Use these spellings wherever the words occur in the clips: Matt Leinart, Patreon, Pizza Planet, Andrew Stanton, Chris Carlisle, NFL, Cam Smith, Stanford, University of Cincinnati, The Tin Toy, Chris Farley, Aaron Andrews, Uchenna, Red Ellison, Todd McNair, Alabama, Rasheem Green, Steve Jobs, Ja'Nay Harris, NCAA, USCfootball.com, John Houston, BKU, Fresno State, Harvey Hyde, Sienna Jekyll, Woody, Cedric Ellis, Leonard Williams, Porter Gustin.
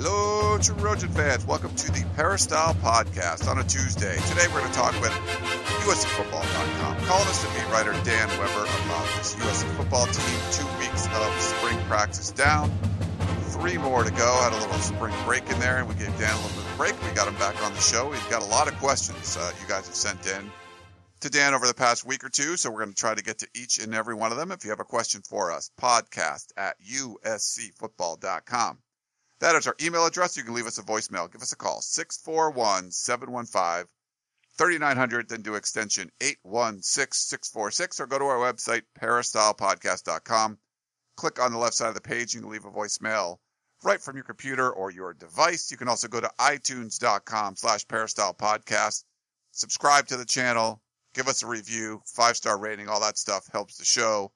Hello, Trojan fans. Welcome to the Peristyle Podcast on a Tuesday. Today, we're going to talk with USCfootball.com columnist and beat writer Dan Weber about this USC football team. 2 weeks of spring practice down, 3 more to go. Had a little spring break in there, and we gave Dan a little bit of a break. We got him back on the show. He's got a lot of questions you guys have sent in to Dan over the past week or two, so we're going to try to get to each and every one of them. If you have a question for us, podcast at uscfootball.com. That is our email address. You can leave us a voicemail. Give us a call, 641-715-3900, then do extension 816646, or go to our website, peristylepodcast.com. Click on the left side of the page. You can leave a voicemail right from your computer or your device. You can also go to iTunes.com/Peristyle Podcast. Subscribe to the channel. Give us a review, 5-star rating, all that stuff helps the show.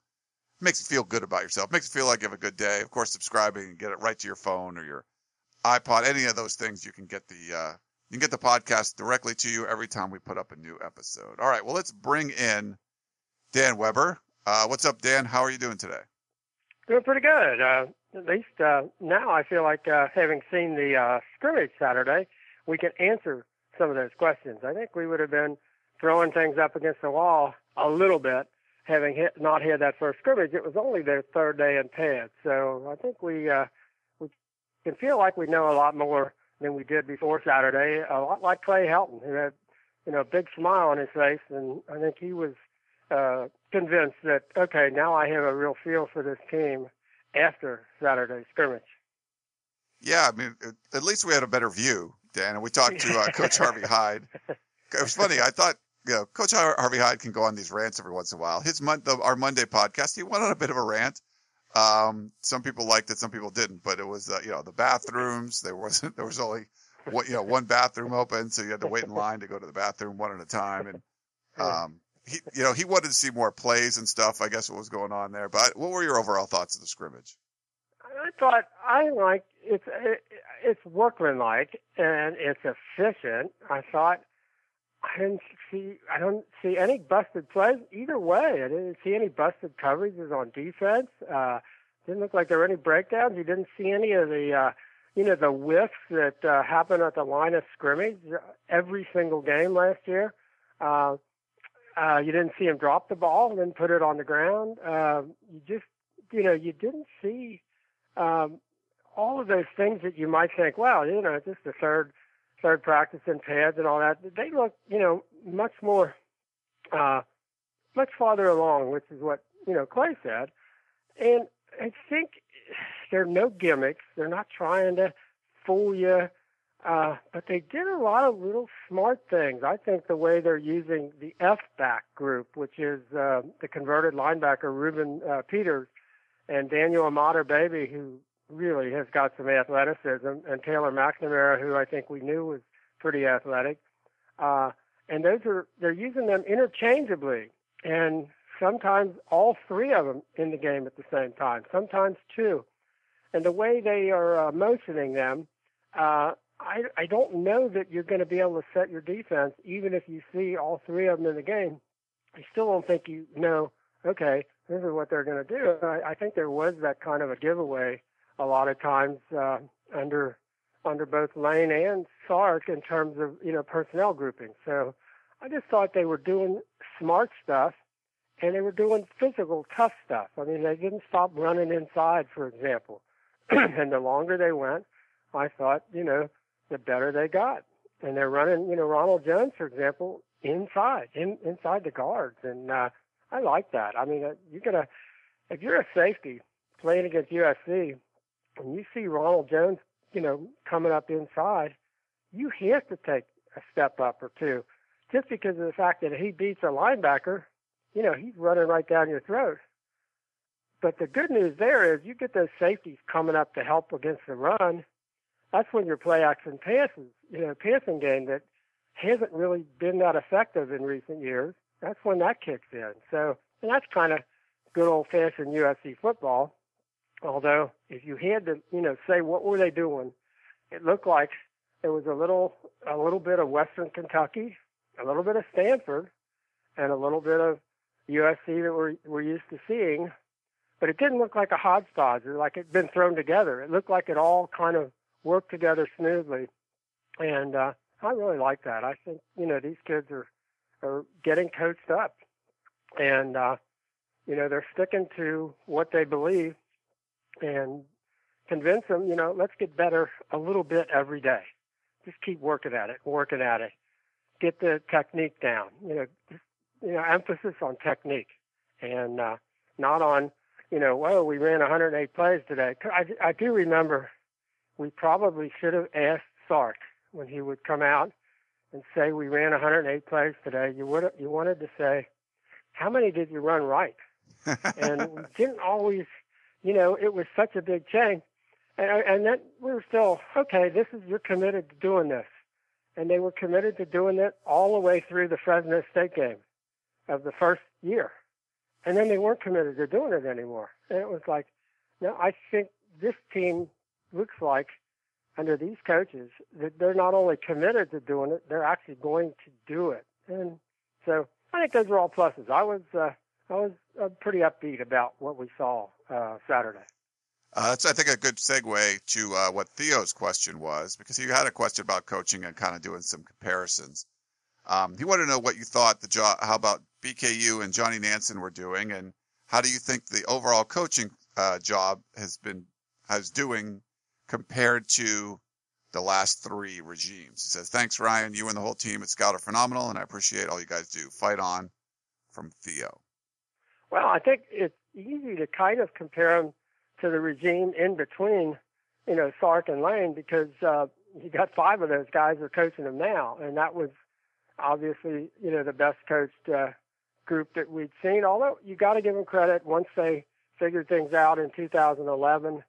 Makes you feel good about yourself. Makes you feel like you have a good day. Of course, subscribing and get it right to your phone or your iPod, any of those things. You can get the podcast directly to you every time we put up a new episode. All right, well, let's bring in Dan Weber. What's up, Dan? How are you doing today? Doing pretty good. At least now I feel like having seen the scrimmage Saturday, we can answer some of those questions. I think we would have been throwing things up against the wall a little bit, having not had that first scrimmage. It was only their third day in pads. So I think we can feel like we know a lot more than we did before Saturday, a lot like Clay Helton, who had a big smile on his face. And I think he was convinced that, okay, now I have a real feel for this team after Saturday's scrimmage. Yeah, I mean, at least we had a better view, Dan. And we talked to Coach Harvey Hyde. It was funny. I thought, Coach Harvey Hyde can go on these rants every once in a while. Our Monday podcast, he went on a bit of a rant. Some people liked it, some people didn't. But it was, the bathrooms. There was only one bathroom open, so you had to wait in line to go to the bathroom one at a time. And he wanted to see more plays and stuff, I guess, what was going on there. But what were your overall thoughts of the scrimmage? I thought it's workmanlike and it's efficient. I thought I don't see any busted plays either way. I didn't see any busted coverages on defense. Didn't look like there were any breakdowns. You didn't see any of the the whiffs that happen at the line of scrimmage every single game last year. You didn't see him drop the ball and then put it on the ground. You didn't see all of those things that you might think, well, just the third practice in pads and all that. They look, much more, much farther along, which is what, Clay said. And I think there are no gimmicks. They're not trying to fool you. But they did a lot of little smart things. I think the way they're using the F-back group, which is the converted linebacker Ruben Peters and Daniel Imatorbhebhe, who really has got some athleticism, and Taylor McNamara, who I think we knew was pretty athletic. And they're using them interchangeably, and sometimes all 3 of them in the game at the same time, sometimes 2. And the way they are motioning them, I don't know that you're going to be able to set your defense, even if you see all 3 of them in the game. I still don't think okay, this is what they're going to do. I think there was that kind of a giveaway a lot of times under both Lane and Sark in terms of, personnel grouping. So I just thought they were doing smart stuff, and they were doing physical, tough stuff. I mean, they didn't stop running inside, for example. And the longer they went, I thought, the better they got. And they're running, Ronald Jones, for example, inside the guards. And I like that. I mean, if you're a safety playing against USC, when you see Ronald Jones, coming up inside, you have to take a step up or 2, just because of the fact that he beats a linebacker, he's running right down your throat. But the good news there is you get those safeties coming up to help against the run, that's when your play action passes, passing game that hasn't really been that effective in recent years. That's when that kicks in. So, and that's kind of good old-fashioned USC football. Although, if you had to, say what were they doing, it looked like there was a little bit of Western Kentucky, a little bit of Stanford, and a little bit of USC that we're used to seeing. But it didn't look like a hodgepodge, like it'd been thrown together. It looked like it all kind of worked together smoothly. And I really like that. I think, these kids are getting coached up. And, they're sticking to what they believe and convince them, let's get better a little bit every day. Just keep working at it. Get the technique down, emphasis on technique and not on, we ran 108 plays today. I do remember we probably should have asked Sark when he would come out and say we ran 108 plays today. You wanted to say, how many did you run right? And we didn't always, it was such a big change. And then we were still, okay, you're committed to doing this. And they were committed to doing it all the way through the Fresno State game of the first year. And then they weren't committed to doing it anymore. And it was like, no, I think this team looks like, under these coaches, that they're not only committed to doing it, they're actually going to do it. And so I think those are all pluses. I was pretty upbeat about what we saw Saturday. That's, I think, a good segue to what Theo's question was, because he had a question about coaching and kind of doing some comparisons. He wanted to know what you thought how about BKU and Johnny Nansen were doing, and how do you think the overall coaching job has doing compared to the last three regimes? He says, "Thanks, Ryan. You and the whole team at Scout are phenomenal, and I appreciate all you guys do." Fight on, from Theo. Well, I think it's easy to kind of compare them to the regime in between, Sark and Lane, because you got five of those guys are coaching them now. And that was obviously, the best coached group that we'd seen. Although you got to give them credit once they figured things out in 2011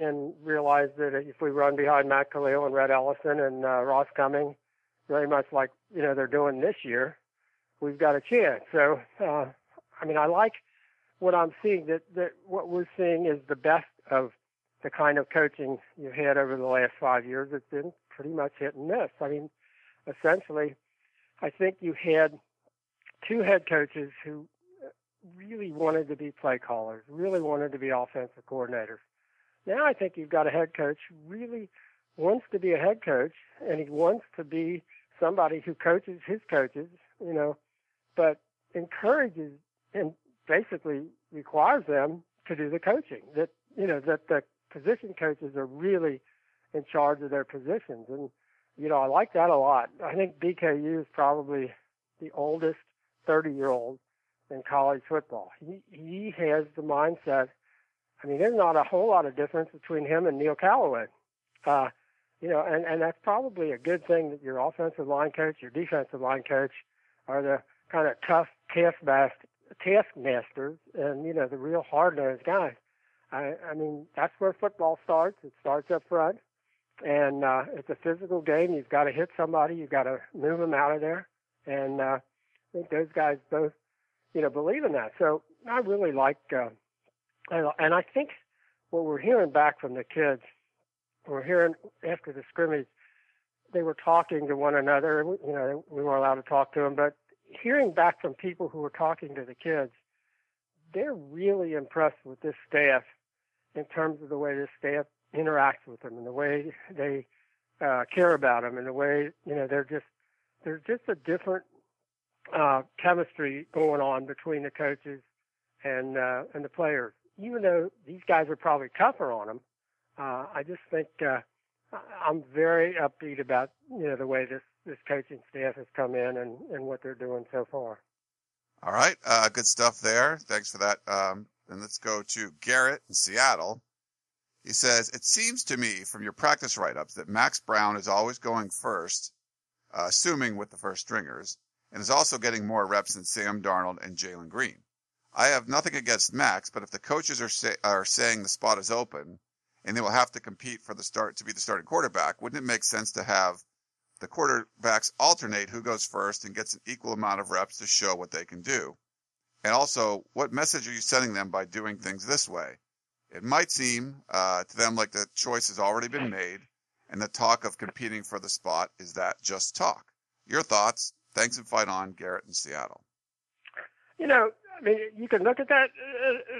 and realized that if we run behind Matt Kalil and Red Ellison and Ross Cumming, very much like, they're doing this year, we've got a chance. So, I like what I'm seeing, that what we're seeing is the best of the kind of coaching you've had over the last 5 years. It's been pretty much hit and miss. Essentially, I think you had two head coaches who really wanted to be play callers, really wanted to be offensive coordinators. Now I think you've got a head coach who really wants to be a head coach, and he wants to be somebody who coaches his coaches, but encourages and basically requires them to do the coaching, that that the position coaches are really in charge of their positions. And I like that a lot. I think BKU is probably the oldest 30-year-old in college football. He has the mindset. There's not a whole lot of difference between him and Neil Calloway. And that's probably a good thing, that your offensive line coach, your defensive line coach are the kind of tough taskmasters and, the real hard-nosed guys. That's where football starts. It starts up front. And it's a physical game. You've got to hit somebody. You've got to move them out of there. And I think those guys both, believe in that. So I really like and I think what we're hearing back from the kids, we're hearing after the scrimmage, they were talking to one another. We weren't allowed to talk to them. But hearing back from people who were talking to the kids, they're really impressed with this staff in terms of the way this staff interacts with them and the way they care about them and the way, there's just a different chemistry going on between the coaches and the players. Even though these guys are probably tougher on them, I just think I'm very upbeat about, the way this coaching staff has come in and what they're doing so far. All right. Good stuff there. Thanks for that. And let's go to Garrett in Seattle. He says, "It seems to me from your practice write-ups that Max Brown is always going first, assuming with the first stringers, and is also getting more reps than Sam Darnold and Jalen Green. I have nothing against Max, but if the coaches are saying the spot is open and they will have to compete for the start to be the starting quarterback, wouldn't it make sense to have the quarterbacks alternate who goes first and gets an equal amount of reps to show what they can do? And also, what message are you sending them by doing things this way? It might seem to them like the choice has already been made, and the talk of competing for the spot is that just talk. Your thoughts? Thanks and fight on, Garrett in Seattle. You know, I mean, you can look at that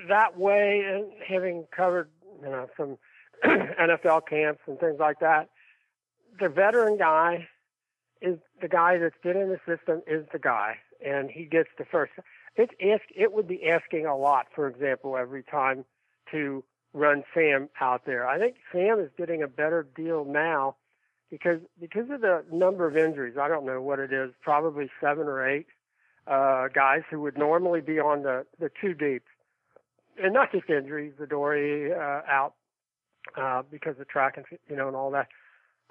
that way, and having covered, you know, some NFL camps and things like that, the veteran guy is the guy that's been in the system is the guy, and he gets the first. It would be asking a lot, for example, every time to run Sam out there. I think Sam is getting a better deal now because of the number of injuries. I don't know what it is, probably 7 or 8 guys who would normally be on the two deep. And not just injuries, the Dory out because of track and, you know, and all that.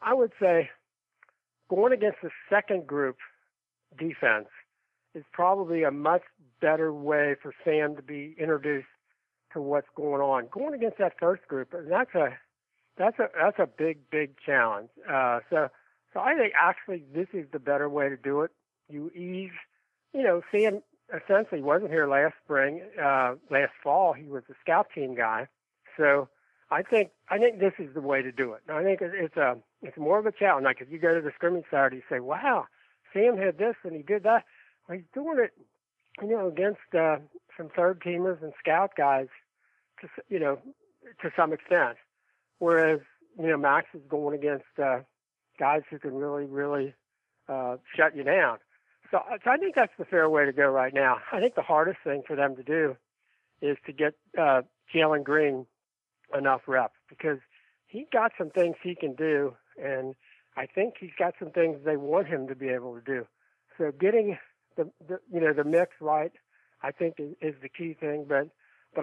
I would say going against the second group defense is probably a much better way for Sam to be introduced to what's going on. Going against that first group, and that's a big challenge. So I think actually this is the better way to do it. You ease, you know, Sam essentially wasn't here last spring, last fall. He was a scout team guy. So I think this is the way to do it. And I think it's more of a challenge. Like if you go to the scrimmage Saturday, you say, wow, Sam had this and he did that. Well, he's doing it, you know, against some third teamers and scout guys, to some extent. Whereas, you know, Max is going against guys who can really shut you down. So I think that's the fair way to go right now. I think the hardest thing for them to do is to get Jalen Green enough reps because he got some things he can do, and I think he's got some things they want him to be able to do. So getting the mix right, I think is the key thing. But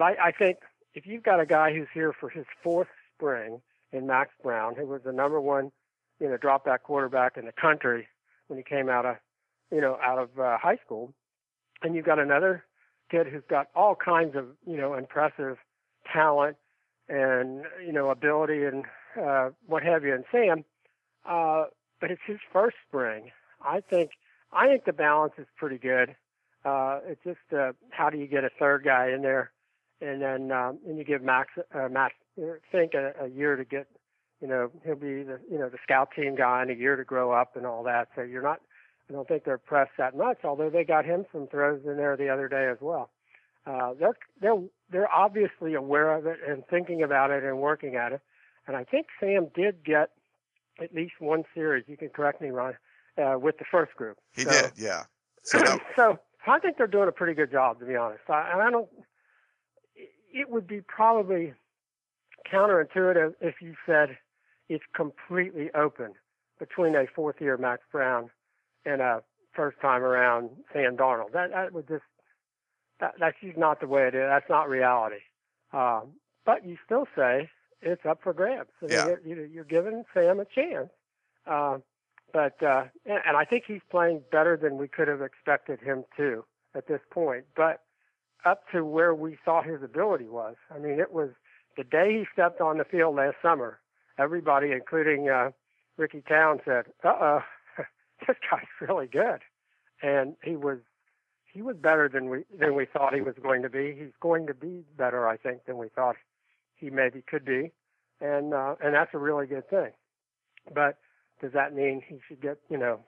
I think if you've got a guy who's here for his fourth spring in Max Brown, who was the number one, you know, dropback quarterback in the country when he came out of high school, and you've got another kid who's got all kinds of, you know, impressive talent and, you know, ability and what have you, and Sam, but it's his first spring. I think the balance is pretty good. It's just how do you get a third guy in there, and then and you give Max think a year to get, you know, he'll be the, you know, the scout team guy and a year to grow up and all that. So you're not, I don't think they're pressed that much. Although they got him some throws in there the other day as well. They're obviously aware of it and thinking about it and working at it. And I think Sam did get at least one series. You can correct me, Ron. With the first group. He did, yeah. So I think they're doing a pretty good job, to be honest. It would be probably counterintuitive if you said it's completely open between a fourth-year Max Brown and a first-time around Sam Darnold. That's just not the way it is. That's not reality. But you still say it's up for grabs. I mean, yeah. You're giving Sam a chance. But and I think he's playing better than we could have expected him to at this point, but up to where we thought his ability was. I mean, it was the day he stepped on the field last summer, everybody, including Ricky Town, said, uh-oh, this guy's really good. And he was better than we thought he was going to be. He's going to be better, I think, than we thought he maybe could be. And that's a really good thing. But does that mean he should get, you know,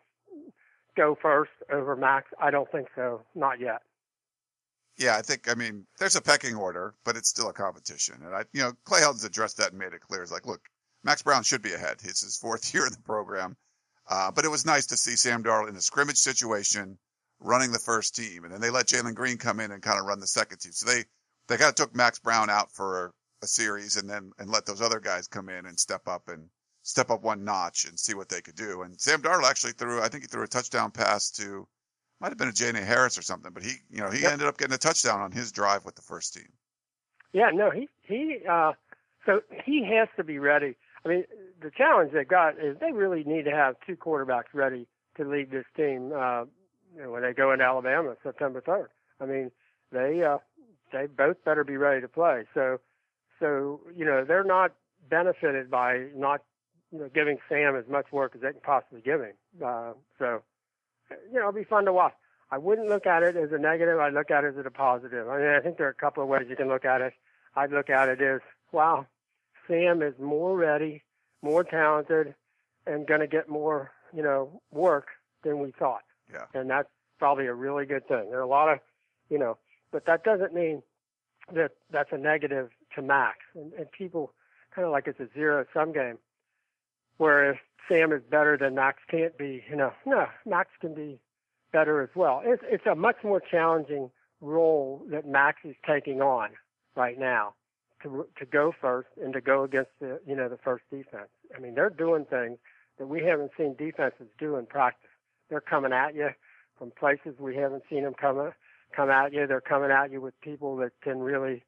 go first over Max? I don't think so. Not yet. Yeah, I mean, there's a pecking order, but it's still a competition. And, Clay Helton's addressed that and made it clear. It's like, look, Max Brown should be ahead. It's his fourth year in the program. But it was nice to see Sam Darnold in a scrimmage situation running the first team. And then they let Jalen Green come in and kind of run the second team. So they kind of took Max Brown out for a series and let those other guys come in and step up one notch and see what they could do. And Sam Darnold actually threw a touchdown pass to, might have been a Ja'Nay Harris or something, but he ended up getting a touchdown on his drive with the first team. Yeah, no, so he has to be ready. I mean, the challenge they've got is they really need to have two quarterbacks ready to lead this team when they go into Alabama September 3rd. I mean, they both better be ready to play. So, you know, they're not benefited by not, giving Sam as much work as they can possibly give him. So, it'll be fun to watch. I wouldn't look at it as a negative. I'd look at it as a positive. I mean, I think there are a couple of ways you can look at it. I'd look at it as, wow, Sam is more ready, more talented, and going to get more, work than we thought. Yeah. And that's probably a really good thing. There are a lot of, but that doesn't mean that that's a negative to Max. And people kind of like it's a zero-sum game, where if Sam is better, then Max can't be, No, Max can be better as well. It's a much more challenging role that Max is taking on right now to go first and to go against the, the first defense. I mean, they're doing things that we haven't seen defenses do in practice. They're coming at you from places we haven't seen them come at you. They're coming at you with people that can really,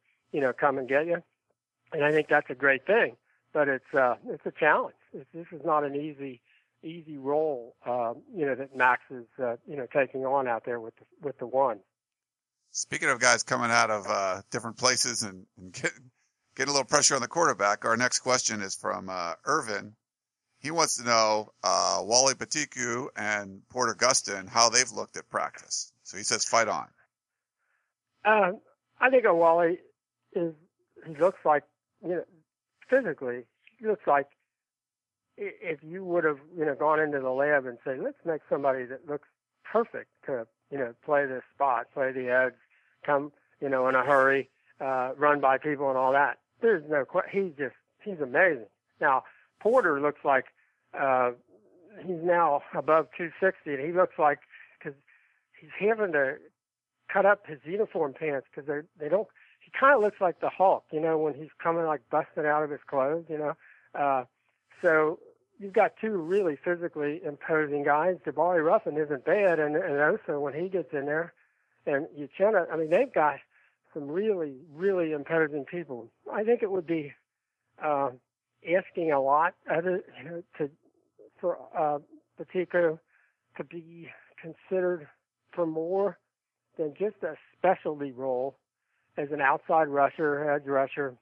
come and get you. And I think that's a great thing, but it's a challenge. This is not an easy role, that Max is, taking on out there with the one. Speaking of guys coming out of different places and getting a little pressure on the quarterback, our next question is from Irvin. He wants to know Wole Betiku and Porter Gustin, how they've looked at practice. So he says, fight on. I think Wally looks like, physically, he looks like if you would have, gone into the lab and say, let's make somebody that looks perfect to, play this spot, play the edge, come, in a hurry, run by people and all that. There's no question. He's amazing. Now, Porter looks like he's now above 260, and he looks like, because he's having to cut up his uniform pants because they don't. He kind of looks like the Hulk, when he's coming like busting out of his clothes, So you've got two really physically imposing guys. Jabari Ruffin isn't bad, and also when he gets in there, and Uchenna, they've got some really, really imposing people. I think it would be asking a lot for Betiku to be considered for more than just a specialty role as an outside rusher, edge rusher.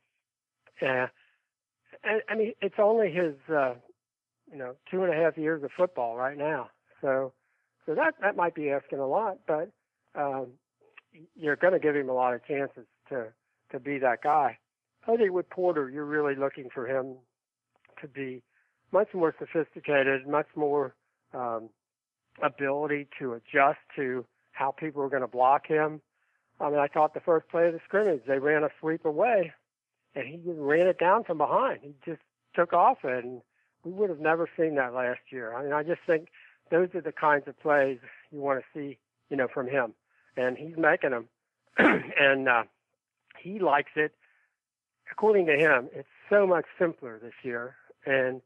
It's only his, 2.5 years of football right now. So that might be asking a lot, but you're going to give him a lot of chances to be that guy. I think with Porter, you're really looking for him to be much more sophisticated, much more ability to adjust to how people are going to block him. I thought the first play of the scrimmage, they ran a sweep away, and he just ran it down from behind. He just took off, and we would have never seen that last year. I just think those are the kinds of plays you want to see, from him. And he's making them, and he likes it. According to him, it's so much simpler this year. And,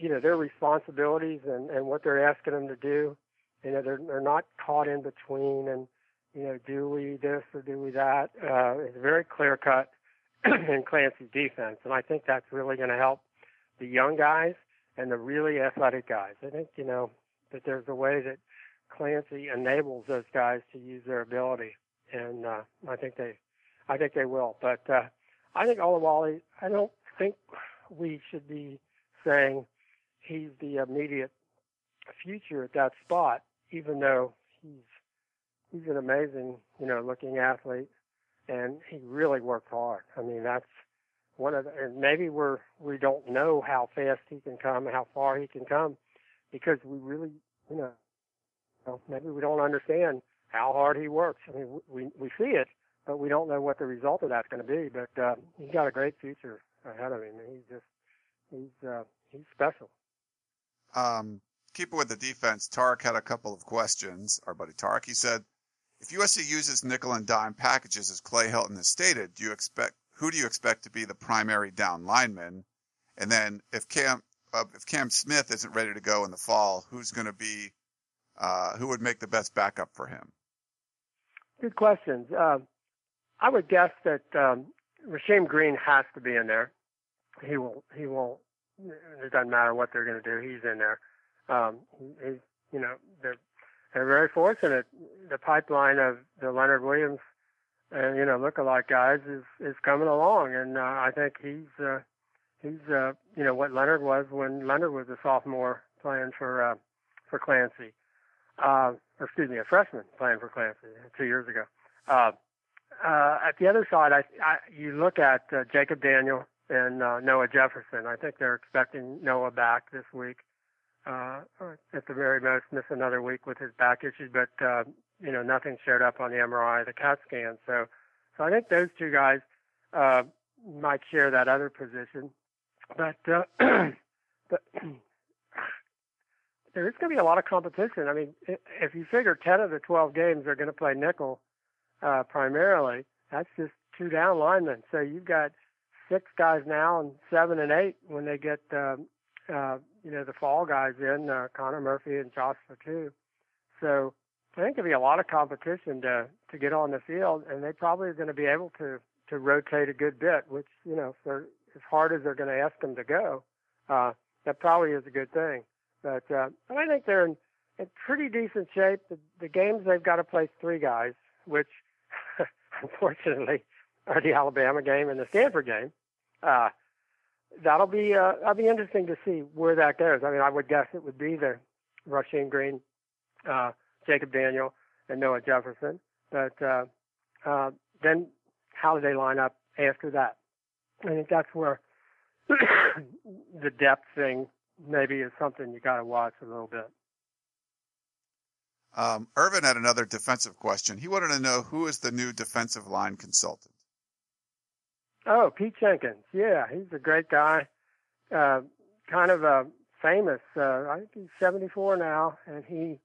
their responsibilities and what they're asking them to do, they're not caught in between and, do we this or do we that? It's very clear-cut. In Clancy's defense, and I think that's really going to help the young guys and the really athletic guys. I think, that there's a way that Clancy enables those guys to use their ability, and I think they will. But I think Olawale, I don't think we should be saying he's the immediate future at that spot, even though he's an amazing, looking athlete. And he really worked hard. That's one of the, and maybe we don't know how fast he can come, how far he can come, because we really, maybe we don't understand how hard he works. We see it, but we don't know what the result of that's going to be. But he's got a great future ahead of him. He's special. Keeping with the defense, Tarek had a couple of questions. Our buddy Tarek, he said, if USC uses nickel and dime packages as Clay Helton has stated, who do you expect to be the primary down lineman? And then if Cam Smith isn't ready to go in the fall, who's going to be who would make the best backup for him? Good questions. I would guess that Rasheem Green has to be in there. He won't. It doesn't matter what they're going to do. He's in there. They're very fortunate. The pipeline of the Leonard Williams and lookalike guys is coming along, and I think he's He's, you know, what Leonard was when Leonard was a sophomore playing for Clancy, or excuse me, a freshman playing for Clancy 2 years ago. At the other side, you look at Jacob Daniel and Noah Jefferson. I think they're expecting Noah back this week. At the very most, miss another week with his back issues, but, you know, nothing showed up on the MRI, the CAT scan. So I think those two guys might share that other position. But, but there is going to be a lot of competition. I mean, if you figure 10 of the 12 games are going to play nickel primarily, that's just two down linemen. So you've got six guys now and seven and eight when they get you know, the fall guys in, Connor Murphy and Josh Fatu. So I think there'll be a lot of competition to get on the field, and they probably are going to be able to rotate a good bit, which, you know, for as hard as they're going to ask them to go, that probably is a good thing. But I think they're in pretty decent shape. The games they've got to play three guys, which unfortunately are the Alabama game and the Stanford game. That'll be it'll be interesting to see where that goes. I mean, I would guess it would be the Rasheem Green, Jacob Daniel, and Noah Jefferson. But then how do they line up after that? I think that's where the depth thing maybe is something you got to watch a little bit. Irvin had another defensive question. He wanted to know who is the new defensive line consultant. Oh, Pete Jenkins. Yeah, he's a great guy. Kind of a famous. I think he's 74 now, and he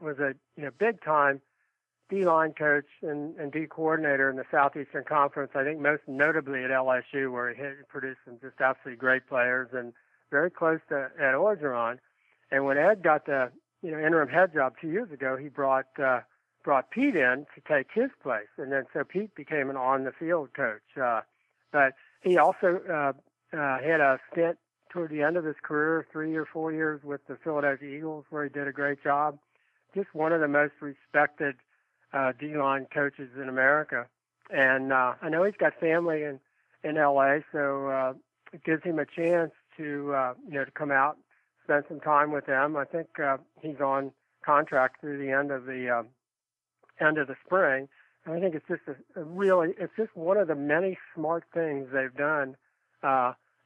was a big time D-line coach and D coordinator in the Southeastern Conference. I think most notably at LSU, where he produced some just absolutely great players, and very close to at Orgeron. And when Ed got the interim head job 2 years ago, he brought Pete in to take his place, and then so Pete became an on the field coach. But he also had a stint toward the end of his career, 3 or 4 years with the Philadelphia Eagles, where he did a great job. Just one of the most respected D-line coaches in America. And I know he's got family in L.A., so it gives him a chance to, to come out, spend some time with them. I think he's on contract through the end of the spring. I think it's just it's just one of the many smart things they've done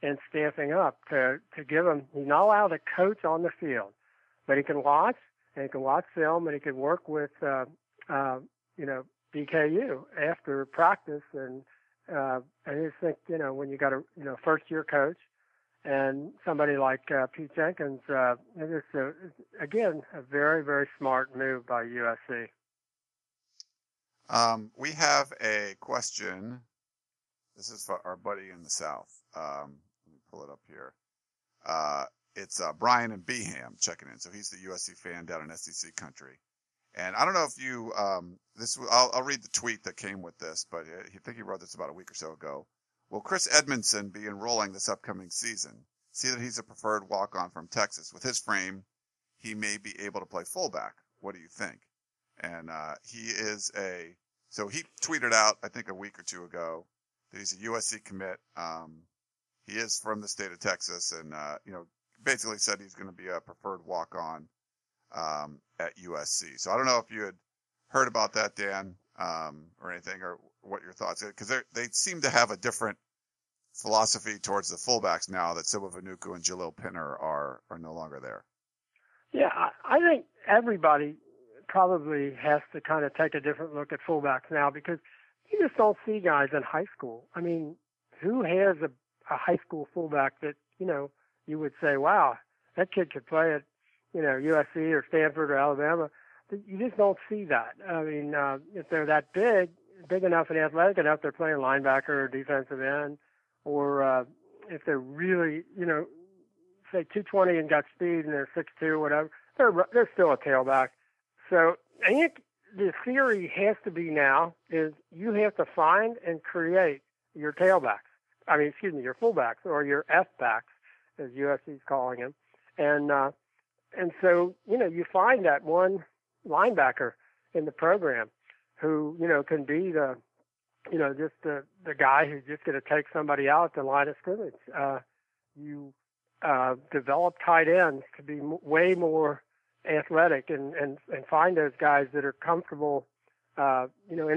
in staffing up to give him. He's not allowed to coach on the field, but he can watch, and he can watch film, and he can work with BKU after practice. And I just think when you got a first year coach and somebody like Pete Jenkins, it's a very, very smart move by USC. We have a question. This is for our buddy in the South. Let me pull it up here. It's Brian and Beham checking in. So he's the USC fan down in SEC country. And I don't know if you I'll read the tweet that came with this, but I think he wrote this about a week or so ago. Will Chris Edmondson be enrolling this upcoming season? See that he's a preferred walk-on from Texas. With his frame, he may be able to play fullback. What do you think? And he tweeted out, I think a week or two ago, that he's a USC commit. He is from the state of Texas, and basically said he's going to be a preferred walk-on at USC. So I don't know if you had heard about that, Dan, or anything, or what your thoughts are, because they seem to have a different philosophy towards the fullbacks now that Siwa Vainuku and Jalil Pinner are no longer there. Yeah, I think everybody probably has to kind of take a different look at fullbacks now, because you just don't see guys in high school. I mean, who has a high school fullback that, you would say, wow, that kid could play at, USC or Stanford or Alabama? You just don't see that. I mean, if they're that big enough and athletic enough, they're playing linebacker or defensive end, or if they're really, say 220 and got speed and they're 6'2", or whatever, they're still a tailback. So I think the theory has to be now is you have to find and create your tailbacks. I mean, excuse me, your fullbacks or your F-backs, as USC's calling them. And so, you find that one linebacker in the program who, can be the guy who's just going to take somebody out at the line of scrimmage. you develop tight ends to be way more athletic and find those guys that are comfortable, in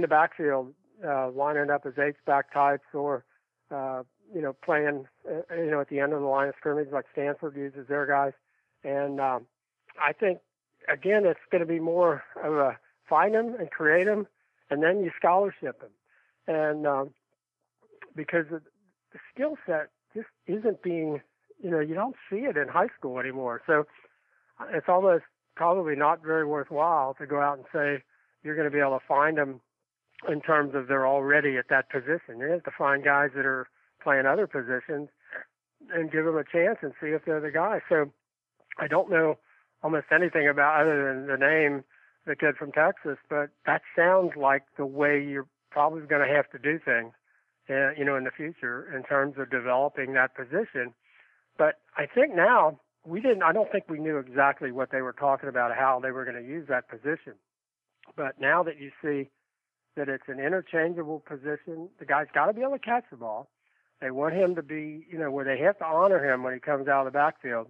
the backfield, lining up as H-back types or, playing, at the end of the line of scrimmage like Stanford uses their guys. And I think, again, it's going to be more of a find them and create them, and then you scholarship them. And because the skill set just isn't being, you don't see it in high school anymore. So it's almost probably not very worthwhile to go out and say you're going to be able to find them in terms of they're already at that position. You have to find guys that are playing other positions and give them a chance and see if they're the guy. So I don't know almost anything about other than the name, the kid from Texas, but that sounds like the way you're probably going to have to do things, in the future in terms of developing that position. But I think now I don't think we knew exactly what they were talking about, how they were going to use that position. But now that you see that it's an interchangeable position, the guy's got to be able to catch the ball. They want him to be, where they have to honor him when he comes out of the backfield.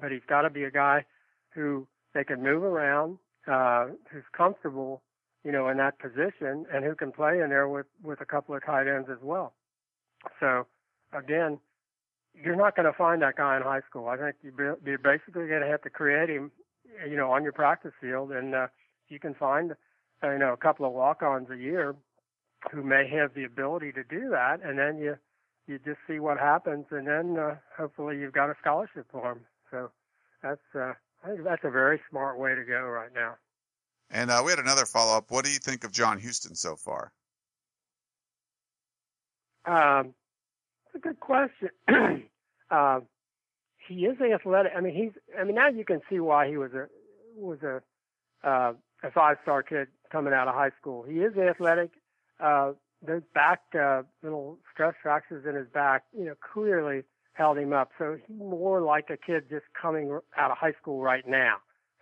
But he's got to be a guy who they can move around, who's comfortable, in that position, and who can play in there with a couple of tight ends as well. So, again, you're not going to find that guy in high school. I think you're basically going to have to create him, on your practice field. And you can find, a couple of walk-ons a year who may have the ability to do that. And then you just see what happens. And then hopefully you've got a scholarship for him. So I think that's a very smart way to go right now. And we had another follow-up. What do you think of John Houston so far? It's a good question. He is athletic. Now you can see why he was a five-star kid coming out of high school. He is athletic. Those back little stress fractures in his back, clearly held him up. So he's more like a kid just coming out of high school right now.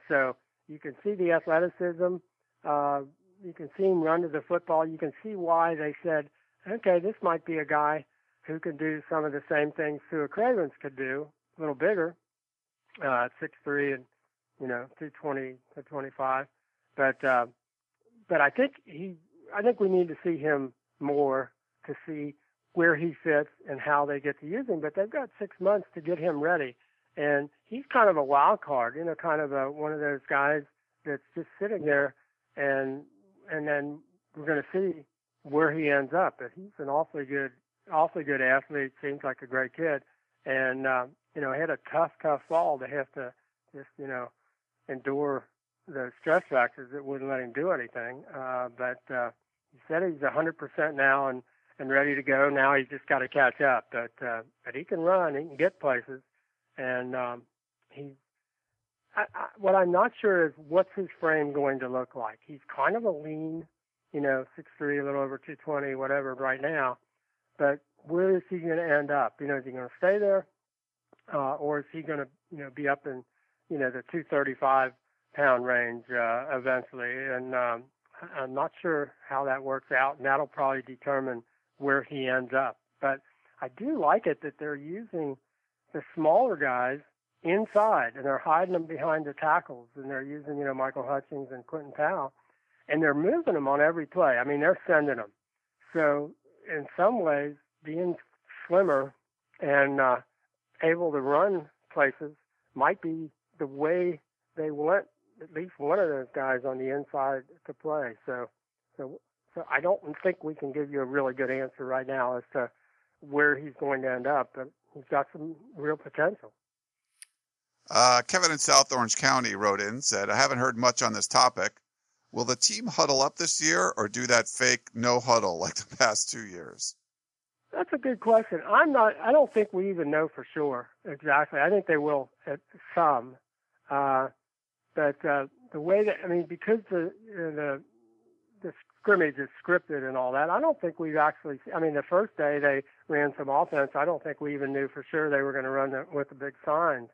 So you can see the athleticism. You can see him run to the football. You can see why they said, okay, this might be a guy who can do some of the same things Su'a Cravens could do, a little bigger, 6'3" and, 220 to 25. But I think we need to see him more to see where he fits and how they get to use him. But they've got 6 months to get him ready. And he's kind of a wild card, kind of one of those guys that's just sitting there, and then we're going to see where he ends up. But he's an awfully good athlete, seems like a great kid. And, had a tough fall to have to just, endure the stress fractures that wouldn't let him do anything. But he said he's 100% now and ready to go. Now he's just got to catch up. But he can run. He can get places. And what I'm not sure is what's his frame going to look like. He's kind of a lean, 6'3", a little over 220, whatever, right now. But where is he going to end up? Is he going to stay there, or is he going to, be up in, the 235-pound range eventually? And I'm not sure how that works out, and that'll probably determine where he ends up. But I do like it that they're using the smaller guys inside, and they're hiding them behind the tackles, and they're using, Michael Hutchings and Quentin Powell, and they're moving them on every play. They're sending them. So in some ways, being slimmer and able to run places might be the way they want at least one of those guys on the inside to play. So I don't think we can give you a really good answer right now as to where he's going to end up, but he's got some real potential. Kevin in South Orange County wrote in, said, I haven't heard much on this topic. Will the team huddle up this year or do that fake no huddle like the past 2 years? That's a good question. I don't think we even know for sure exactly. I think they will at some. But the way that, because the scrimmage is scripted and all that, I don't think we've actually, the first day they ran some offense, I don't think we even knew for sure they were going to run with the big signs.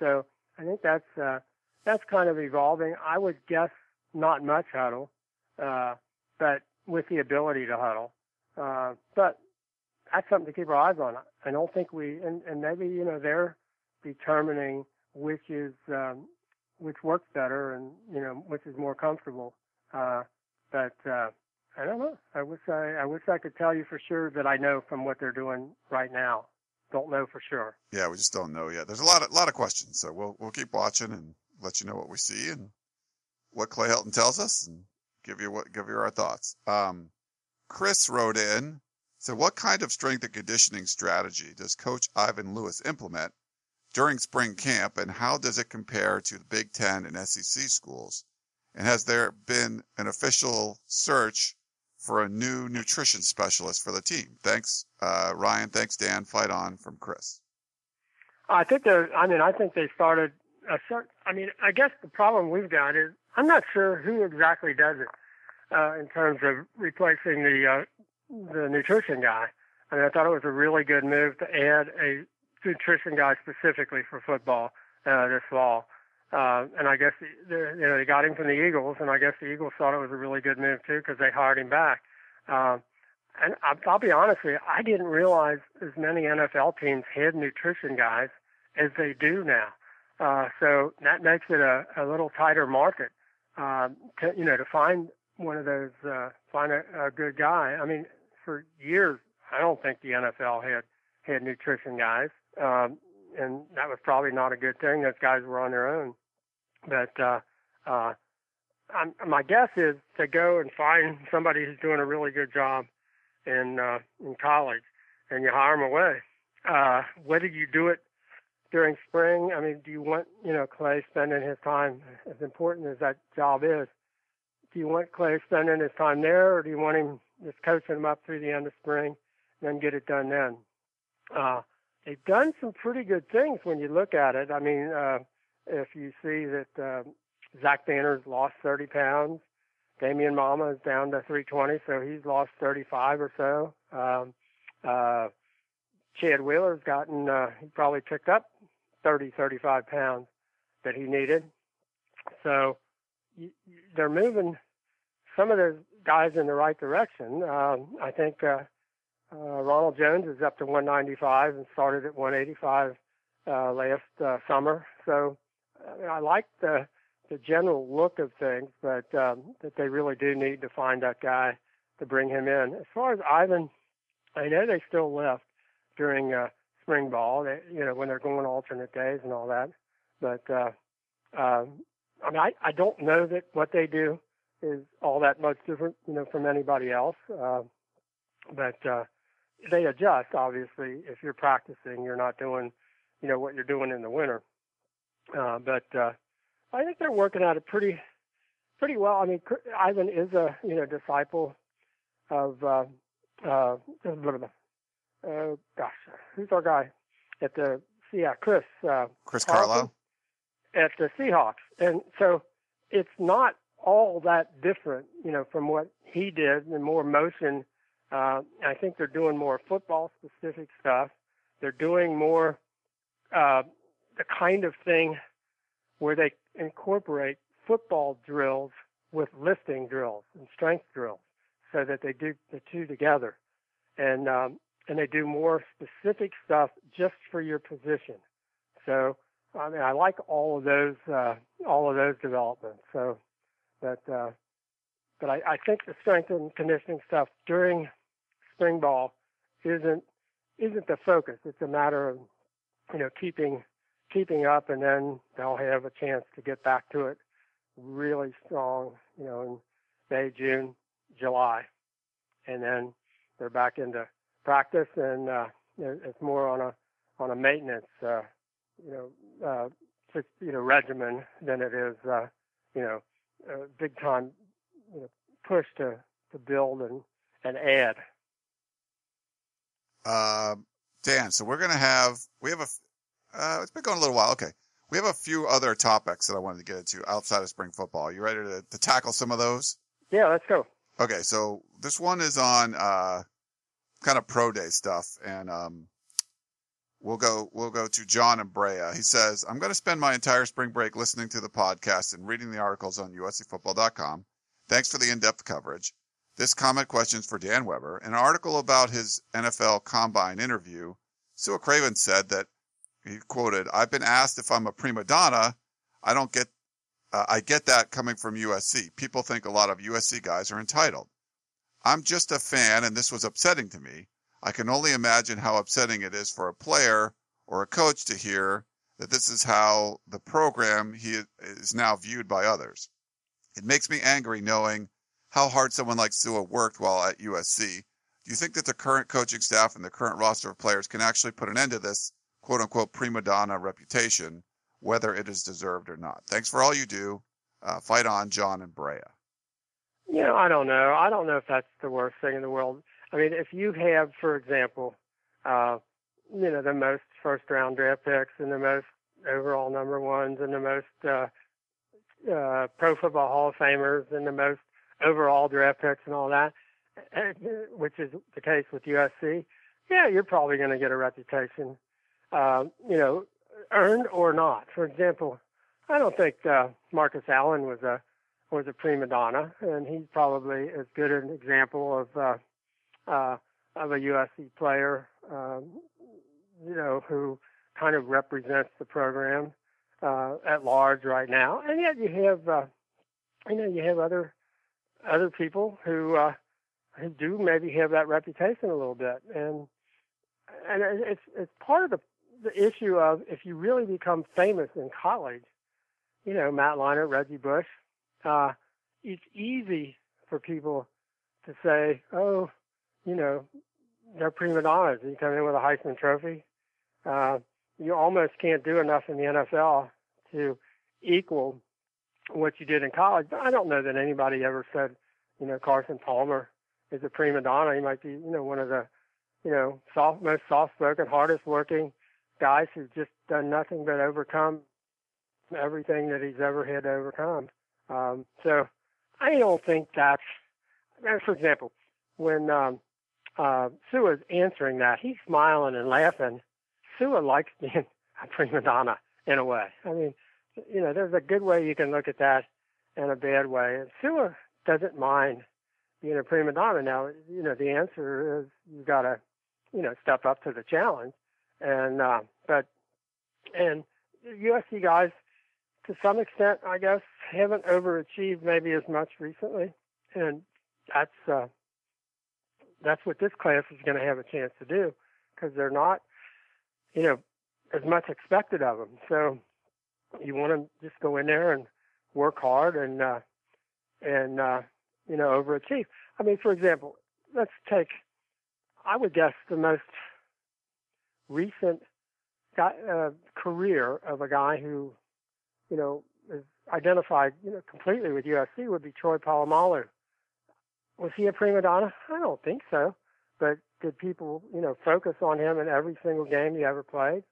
So I think that's kind of evolving. I would guess not much huddle, but with the ability to huddle. But that's something to keep our eyes on. I don't think we, and maybe, you know, they're determining which is, which works better and, you know, which is more comfortable. But I don't know. I wish I could tell you for sure that I know from what they're doing right now. Don't know for sure. Yeah, we just don't know yet. There's a lot of questions, so we'll keep watching and let you know what we see and what Clay Helton tells us, and give you our thoughts. Chris wrote in, so what kind of strength and conditioning strategy does Coach Ivan Lewis implement during spring camp, and how does it compare to the Big Ten and SEC schools? And has there been an official search for a new nutrition specialist for the team? Thanks, Ryan. Thanks, Dan. Fight on, from Chris. I think they started a search. I mean, I guess the problem we've got is I'm not sure who exactly does it in terms of replacing the nutrition guy. I mean, I thought it was a really good move to add a nutrition guy specifically for football this fall. And I guess, they got him from the Eagles, and I guess the Eagles thought it was a really good move, too, because they hired him back. And I'll be honest with you, I didn't realize as many NFL teams had nutrition guys as they do now. So that makes it a little tighter market, to find one of those, find a good guy. I mean, for years, I don't think the NFL had nutrition guys. And that was probably not a good thing. Those guys were on their own. But my guess is to go and find somebody who's doing a really good job in college, and you hire them away. Whether you do it during spring, I mean, do you want, Clay spending his time, as important as that job is, do you want Clay spending his time there, or do you want him just coaching him up through the end of spring and then get it done then? They've done some pretty good things when you look at it. I mean, if you see that Zach Banner's lost 30 pounds, Damian Mama is down to 320, so he's lost 35 or so. Chad Wheeler's gotten, he probably picked up 30, 35 pounds that he needed. So they're moving some of those guys in the right direction. I think Ronald Jones is up to 195 and started at 185 last summer. So I like the general look of things, but that they really do need to find that guy to bring him in. As far as Ivan, I know they still left during spring ball, they, when they're going alternate days and all that. But I mean, I don't know that what they do is all that much different, from anybody else. But they adjust, obviously. If you're practicing, you're not doing, what you're doing in the winter. But I think they're working at it pretty well. I mean, Ivan is a, disciple of, who's our guy at the Seahawks? Chris Carlisle at the Seahawks. And so it's not all that different, from what he did, and more motion. I think they're doing more football-specific stuff. They're doing more the kind of thing where they incorporate football drills with lifting drills and strength drills, so that they do the two together. And they do more specific stuff just for your position. So, I mean, I like all of those developments. So, but I think the strength and conditioning stuff during spring ball isn't the focus. It's a matter of, keeping up, and then they'll have a chance to get back to it really strong, in May, June, July, and then they're back into practice, and it's more on a maintenance, regimen than it is, big time. Push to build and add. Dan, so it's been going a little while. Okay. We have a few other topics that I wanted to get into outside of spring football. You ready to tackle some of those? Yeah, let's go. Okay. So this one is on, kind of pro day stuff. And, we'll go to John Embrea. He says, I'm going to spend my entire spring break listening to the podcast and reading the articles on USCfootball.com. Thanks for the in-depth coverage. This comment question's for Dan Weber. In an article about his NFL Combine interview, Su'a Cravens said that, he quoted, "I've been asked if I'm a prima donna. I get that coming from USC. People think a lot of USC guys are entitled. I'm just a fan, and this was upsetting to me. I can only imagine how upsetting it is for a player or a coach to hear that this is how the program he is now viewed by others. It makes me angry knowing how hard someone like Su'a worked while at USC. Do you think that the current coaching staff and the current roster of players can actually put an end to this quote-unquote prima donna reputation, whether it is deserved or not? Thanks for all you do. Fight on, John Embrea." You know, I don't know. I don't know if that's the worst thing in the world. I mean, if you have, for example, you know, the most first-round draft picks and the most overall number ones and the most Pro Football Hall of Famers and the most overall draft picks and all that, which is the case with USC, yeah, you're probably going to get a reputation, you know, earned or not. For example, I don't think Marcus Allen was a prima donna, and he's probably as good an example of a USC player, you know, who kind of represents the program at large right now. And yet you have, you know, you have other people who do maybe have that reputation a little bit, and it's part of the issue of if you really become famous in college, you know, Matt Leinart, Reggie Bush, it's easy for people to say, oh, you know, they're prima donnas. You come in with a Heisman Trophy. You almost can't do enough in the NFL to equal what you did in college. But I don't know that anybody ever said, you know, Carson Palmer is a prima donna. He might be, you know, one of the, you know, most soft-spoken, hardest-working guys who've just done nothing but overcome everything that he's ever had to overcome. So I don't think that's, for example, when Sua's answering that, he's smiling and laughing. Su'a likes being a prima donna in a way. I mean, you know, there's a good way you can look at that and a bad way. And Su'a doesn't mind being a prima donna. Now, you know, the answer is you've got to, you know, step up to the challenge. And, and USC guys, to some extent, I guess, haven't overachieved maybe as much recently. And that's what this class is going to have a chance to do because they're not, you know, as much expected of them. So you want to just go in there and work hard and you know, overachieve. I mean, for example, let's take, I would guess, the most recent career of a guy who, you know, is identified, you know, completely with USC would be Troy Polamalu. Was he a prima donna? I don't think so. But did people, you know, focus on him in every single game he ever played?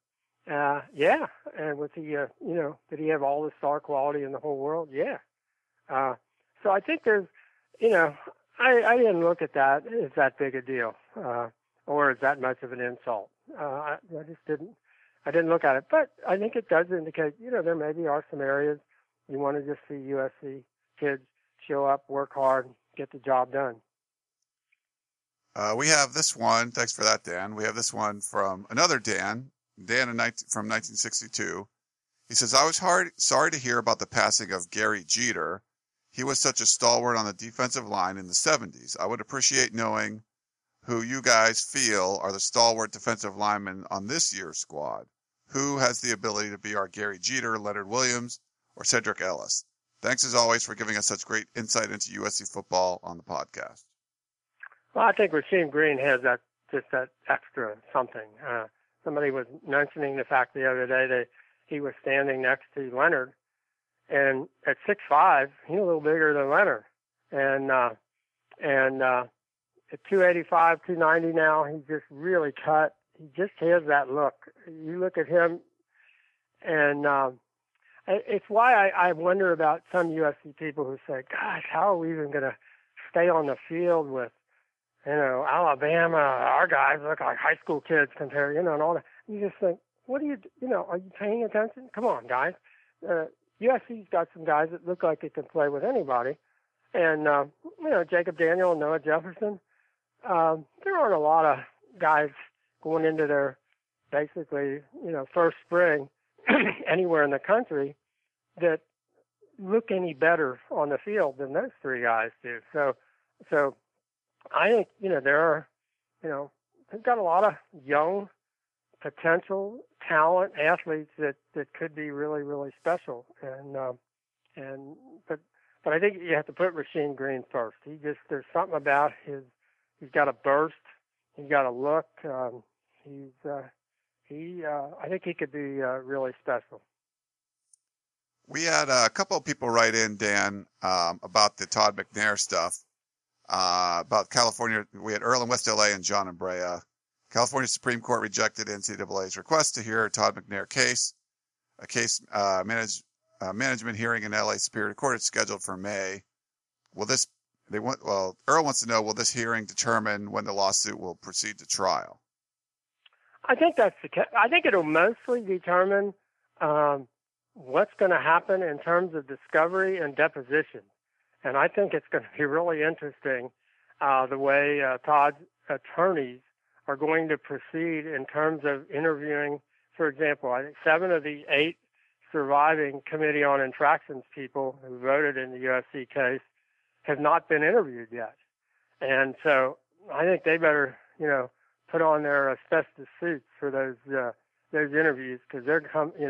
Yeah. And was he, you know, did he have all the star quality in the whole world? Yeah. So I think there's, you know, I didn't look at that as that big a deal or as that much of an insult. I just didn't. I didn't look at it. But I think it does indicate, you know, there maybe are some areas you want to just see USC kids show up, work hard, get the job done. We have this one. Thanks for that, Dan. We have this one from another Dan, from 1962. He says, I was sorry to hear about the passing of Gary Jeter. He was such a stalwart on the defensive line in the 70s. I would appreciate knowing who you guys feel are the stalwart defensive linemen on this year's squad. Who has the ability to be our Gary Jeter, Leonard Williams, or Cedric Ellis? Thanks, as always, for giving us such great insight into USC football on the podcast. Well, I think Rasheem Green has that, just that extra something. Somebody was mentioning the fact the other day that he was standing next to Leonard, and at 6'5", he's a little bigger than Leonard. And at 285, 290 now, he's just really cut. He just has that look. You look at him, and it's why I wonder about some USC people who say, gosh, how are we even going to stay on the field with, you know, Alabama? Our guys look like high school kids compared, you know, and all that. You just think, what are you, you know, are you paying attention? Come on, guys. USC's got some guys that look like they can play with anybody. And, you know, Jacob Daniel and Noah Jefferson, there aren't a lot of guys going into their basically, you know, first spring anywhere in the country that look any better on the field than those three guys do. So I think, you know, there are, you know, they've got a lot of young potential talent athletes that could be really, really special. But I think you have to put Rasheem Green first. There's something about he's got a burst. He's got a look. I think he could be really special. We had a couple of people write in, Dan, about the Todd McNair stuff, about California. We had Earl in West LA and John Embrea. California Supreme Court rejected NCAA's request to hear a Todd McNair case. A case management hearing in LA Superior Court is scheduled for May. Earl wants to know, will this hearing determine when the lawsuit will proceed to trial? I think that's the case. I think it'll mostly determine what's going to happen in terms of discovery and deposition. And I think it's going to be really interesting the way Todd's attorneys are going to proceed in terms of interviewing. For example, I think 7 of the 8 surviving Committee on Infractions people who voted in the USC case have not been interviewed yet. And so I think they better, you know, put on their asbestos suits for those interviews, because they're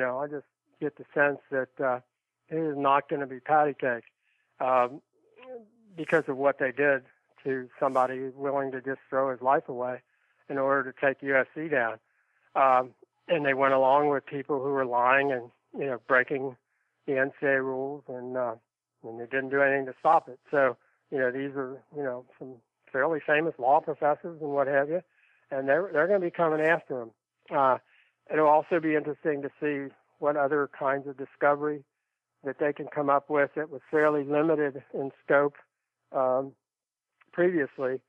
I just get the sense that it is not going to be patty cake because of what they did to somebody willing to just throw his life away in order to take USC down. And they went along with people who were lying and, you know, breaking the NCAA rules, and they didn't do anything to stop it. So, you know, these are, you know, some fairly famous law professors and what have you, and they're going to be coming after them. It'll also be interesting to see what other kinds of discovery that they can come up with that was fairly limited in scope previously.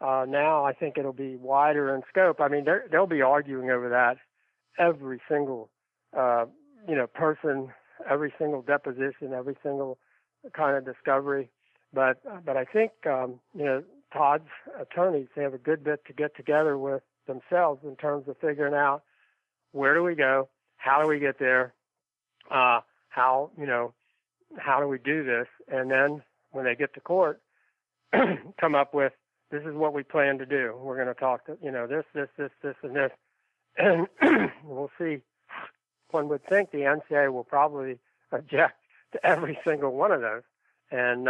Now I think it'll be wider in scope. I mean, they'll be arguing over that every single person, every single deposition, every single kind of discovery. But I think, Todd's attorneys have a good bit to get together with themselves in terms of figuring out, where do we go? How do we get there? How do we do this? And then when they get to court, come up with, this is what we plan to do. We're going to talk to, this, and this. And we'll see. One would think the NCAA will probably object to every single one of those. And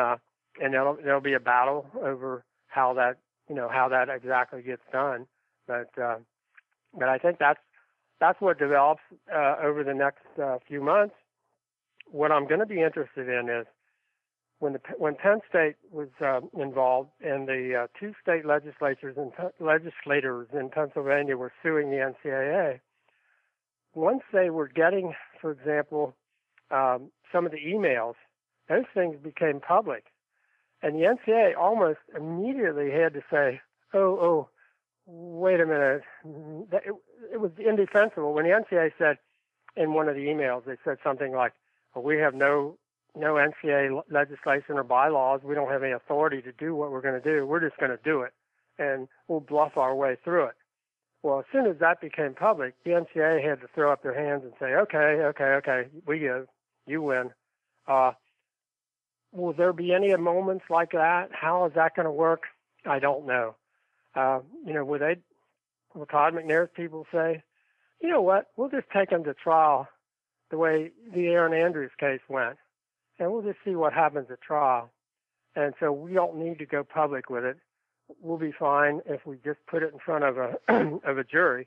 there'll be a battle over how that exactly gets done. But I think that's what develops over the next few months. What I'm going to be interested in is when Penn State was involved, and the two state legislators in Pennsylvania were suing the NCAA. Once they were getting, for example, some of the emails, those things became public. And the NCAA almost immediately had to say, oh, wait a minute. It was indefensible. When the NCAA said in one of the emails, they said something like, well, we have no NCAA legislation or bylaws. We don't have any authority to do what we're going to do. We're just going to do it, and we'll bluff our way through it. Well, as soon as that became public, the NCAA had to throw up their hands and say, okay, we give, you win. Will there be any moments like that? How is that going to work? I don't know. Will Todd McNair's people say, you know what, we'll just take them to trial the way the Aaron Andrews case went, and we'll just see what happens at trial. And so we don't need to go public with it. We'll be fine if we just put it in front of a jury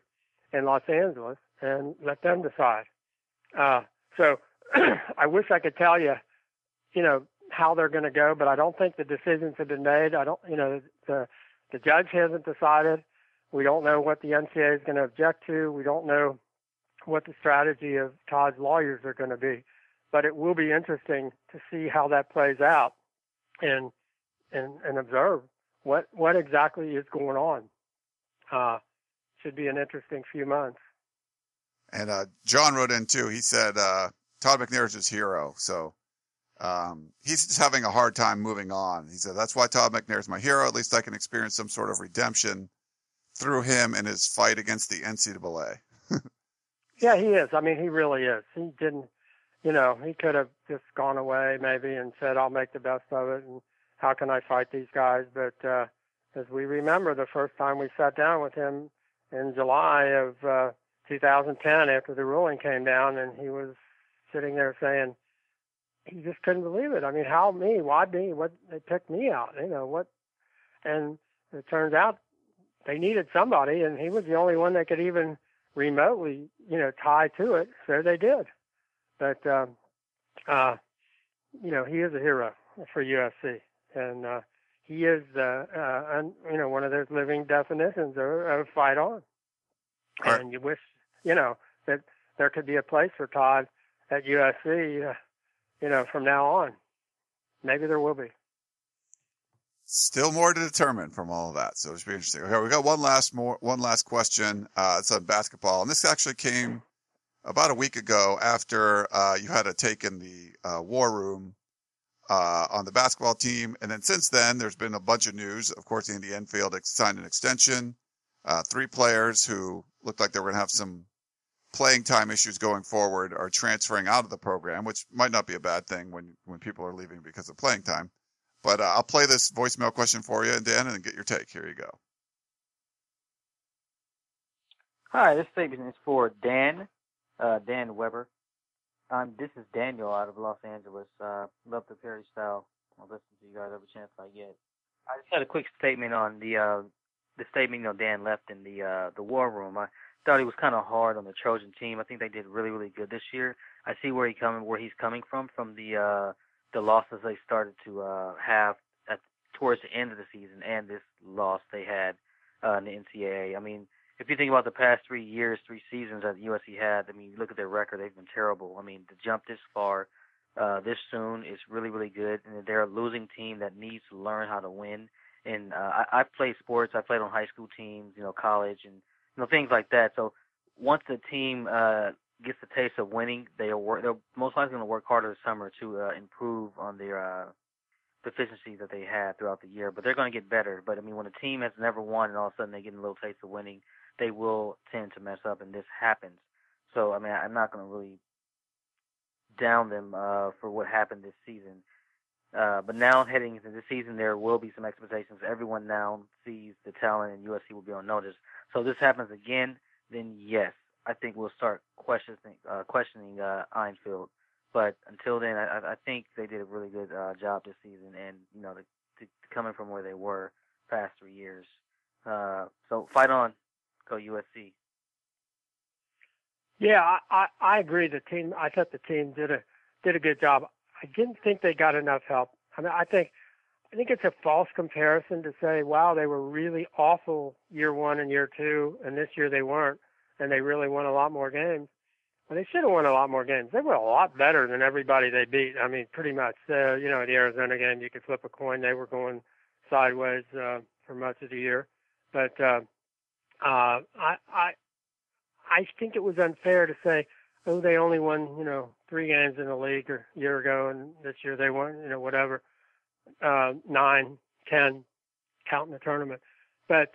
in Los Angeles and let them decide. So I wish I could tell you, you know, how they're going to go, but I don't think the decisions have been made. The judge hasn't decided. We don't know what the NCAA is going to object to. We don't know what the strategy of Todd's lawyers are going to be, but it will be interesting to see how that plays out and observe. What exactly is going on? Should be an interesting few months. And John wrote in, too. He said Todd McNair is his hero. So He's just having a hard time moving on. He said, that's why Todd McNair is my hero. At least I can experience some sort of redemption through him in his fight against the NCAA. Yeah, he is. I mean, he really is. He didn't, you know, he could have just gone away maybe and said, I'll make the best of it. And how can I fight these guys? But, as we remember, the first time we sat down with him in July of 2010 after the ruling came down, and he was sitting there saying, he just couldn't believe it. I mean, how me? Why me? What, they picked me out, you know, what? And it turns out they needed somebody, and he was the only one that could even remotely, you know, tie to it. So they did. But, you know, he is a hero for USC. And, he is, you know, one of those living definitions of fight on. Right. And you wish, you know, that there could be a place for Todd at USC, you know, from now on. Maybe there will be. Still more to determine from all of that. So it should be interesting. Okay, we got one last question. It's on basketball. And this actually came about a week ago after you had a take in the war room on the basketball team. And then since then, there's been a bunch of news. Of course, Andy Enfield signed an extension. Three players who looked like they were going to have some playing time issues going forward are transferring out of the program, which might not be a bad thing when people are leaving because of playing time. But I'll play this voicemail question for you, Dan, and get your take. Here you go. Hi, this statement is for Dan, Dan Weber. This is Daniel out of Los Angeles. Love the Peristyle. I'll listen to you guys every chance I get. I just had a quick statement on the statement, you know, Dan left in the war room. I thought he was kind of hard on the Trojan team. I think they did really, really good this year. I see where he's coming from the losses they started to have towards the end of the season and this loss they had in the NCAA. I mean, if you think about the past 3 years, three seasons that USC had, I mean, you look at their record, they've been terrible. I mean, to jump this far this soon is really, really good, and they're a losing team that needs to learn how to win. And I've played sports. I played on high school teams, you know, college and, you know, things like that. So once the team gets the taste of winning, they're most likely going to work harder this summer to improve on their deficiencies that they had throughout the year. But they're going to get better. But, I mean, when a team has never won and all of a sudden they get a little taste of winning, they will tend to mess up, and this happens. So, I mean, I'm not going to really down them for what happened this season. But now heading into the season, there will be some expectations. Everyone now sees the talent, and USC will be on notice. So this happens again, then yes, I think we'll start questioning Einfield. But until then, I think they did a really good job this season, and you know, coming from where they were past 3 years. So fight on, go USC. Yeah, I agree. The team, I thought the team did a good job. I didn't think they got enough help. I mean, I think it's a false comparison to say, wow, they were really awful year one and year two, and this year they weren't, and they really won a lot more games. Well, they should have won a lot more games. They were a lot better than everybody they beat. I mean, pretty much. You know, the Arizona game, you could flip a coin. They were going sideways for much of the year. But I think it was unfair to say, oh, they only won, you know, three games in the league or a year ago, and this year they won, you know, whatever, 9, 10, counting the tournament. But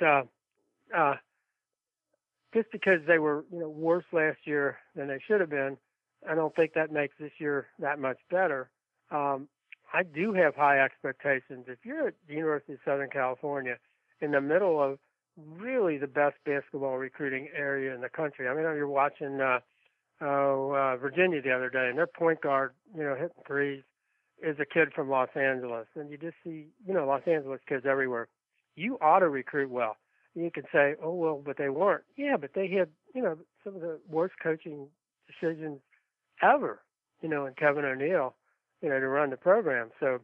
just because they were, you know, worse last year than they should have been, I don't think that makes this year that much better. I do have high expectations. If you're at the University of Southern California in the middle of really the best basketball recruiting area in the country, I mean, you're watching Virginia the other day, and their point guard, you know, hitting threes is a kid from Los Angeles. And you just see, you know, Los Angeles kids everywhere. You ought to recruit well. You can say, oh, well, but they weren't. Yeah, but they had, you know, some of the worst coaching decisions ever, you know, in Kevin O'Neal, you know, to run the program. So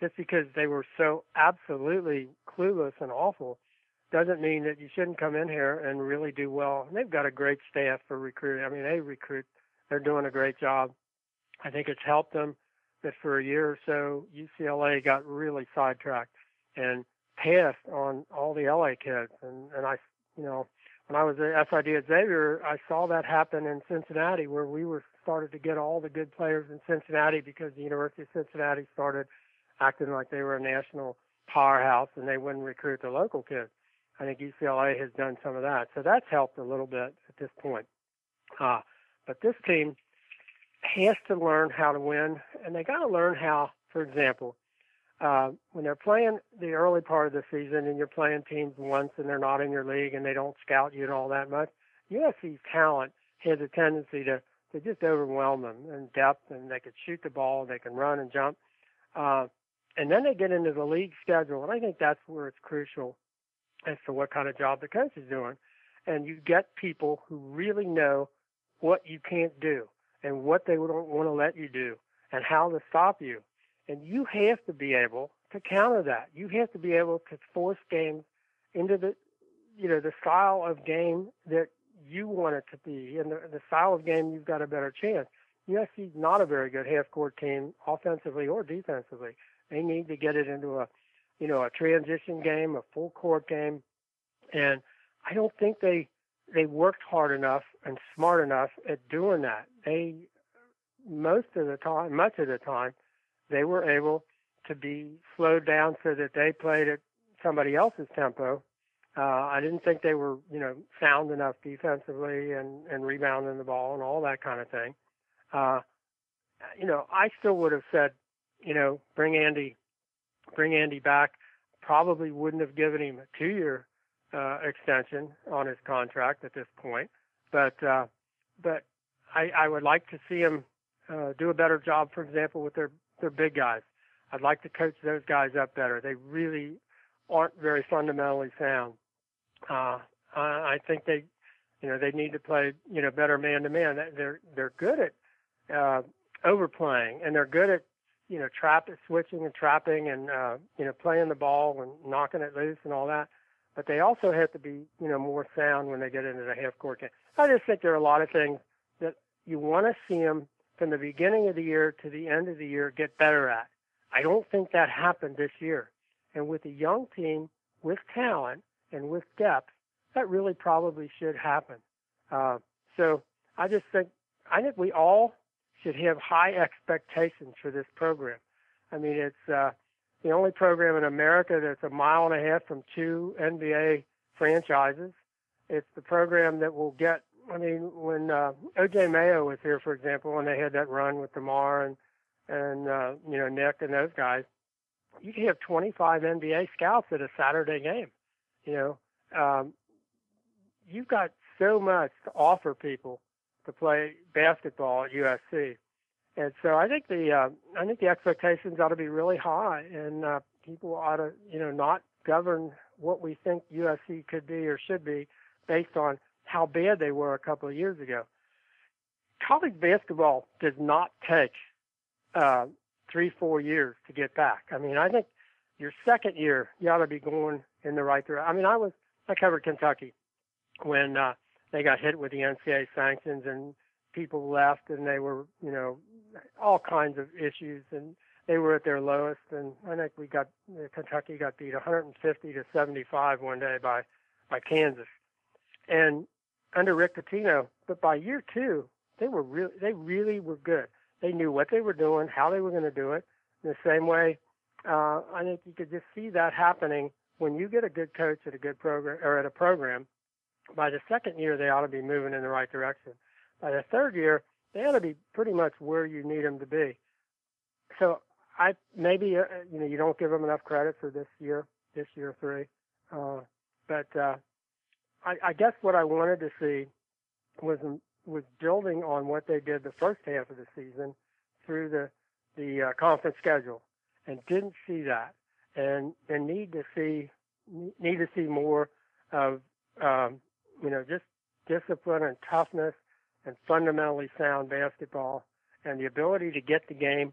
just because they were so absolutely clueless and awful doesn't mean that you shouldn't come in here and really do well. And they've got a great staff for recruiting. I mean, they recruit. They're doing a great job. I think it's helped them that for a year or so, UCLA got really sidetracked and passed on all the LA kids. And I, you know, when I was at SID at Xavier, I saw that happen in Cincinnati, where we were started to get all the good players in Cincinnati because the University of Cincinnati started acting like they were a national powerhouse and they wouldn't recruit the local kids. I think UCLA has done some of that. So that's helped a little bit at this point. But this team has to learn how to win, and they got to learn how, for example, when they're playing the early part of the season and you're playing teams once and they're not in your league and they don't scout you and all that much, USC's talent has a tendency to just overwhelm them in depth, and they can shoot the ball, they can run and jump. And then they get into the league schedule, and I think that's where it's crucial as to what kind of job the coach is doing. And you get people who really know what you can't do and what they don't want to let you do and how to stop you. And you have to be able to counter that. You have to be able to force games into the style of game that you want it to be. And the style of game, you've got a better chance. USC's not a very good half-court team offensively or defensively. They need to get it into a transition game, a full-court game. And I don't think they worked hard enough and smart enough at doing that. Much of the time, they were able to be slowed down so that they played at somebody else's tempo. I didn't think they were, sound enough defensively and rebounding the ball and all that kind of thing. I still would have said, bring Andy back. Probably wouldn't have given him a 2-year extension on his contract at this point. But I would like to see him do a better job, for example, with their big guys. I'd like to coach those guys up better. They really aren't very fundamentally sound. I think they need to play, better man-to-man. They're good at overplaying, and they're good at, switching and trapping and, playing the ball and knocking it loose and all that. But they also have to be, more sound when they get into the half-court game. I just think there are a lot of things that you want to see them from the beginning of the year to the end of the year get better at. I don't think that happened this year. And with a young team, with talent, and with depth, that really probably should happen. So I think we all should have high expectations for this program. I mean, it's the only program in America that's a mile and a half from 2 NBA franchises. It's the program that will get, when O.J. Mayo was here, for example, when they had that run with DeMar and Nick and those guys, you could have 25 NBA scouts at a Saturday game. You've got so much to offer people to play basketball at USC, and so I think the expectations ought to be really high, and people ought to not govern what we think USC could be or should be based on how bad they were a couple of years ago. College basketball does not take 3-4 years to get back. I think your second year you ought to be going in the right direction. I covered Kentucky when they got hit with the NCAA sanctions and people left, and they were, all kinds of issues, and they were at their lowest. And I think Kentucky got beat 150-75 one day by Kansas, and under Rick Pitino. But by year 2, they really were good. They knew what they were doing, how they were going to do it. In the same way, I think you could just see that happening when you get a good coach at a good program or at a program. By the second year, they ought to be moving in the right direction. By the third year, they ought to be pretty much where you need them to be. So you don't give them enough credit for this year 3. I guess what I wanted to see was building on what they did the first half of the season through the conference schedule, and didn't see that, and need to see more of just discipline and toughness and fundamentally sound basketball and the ability to get the game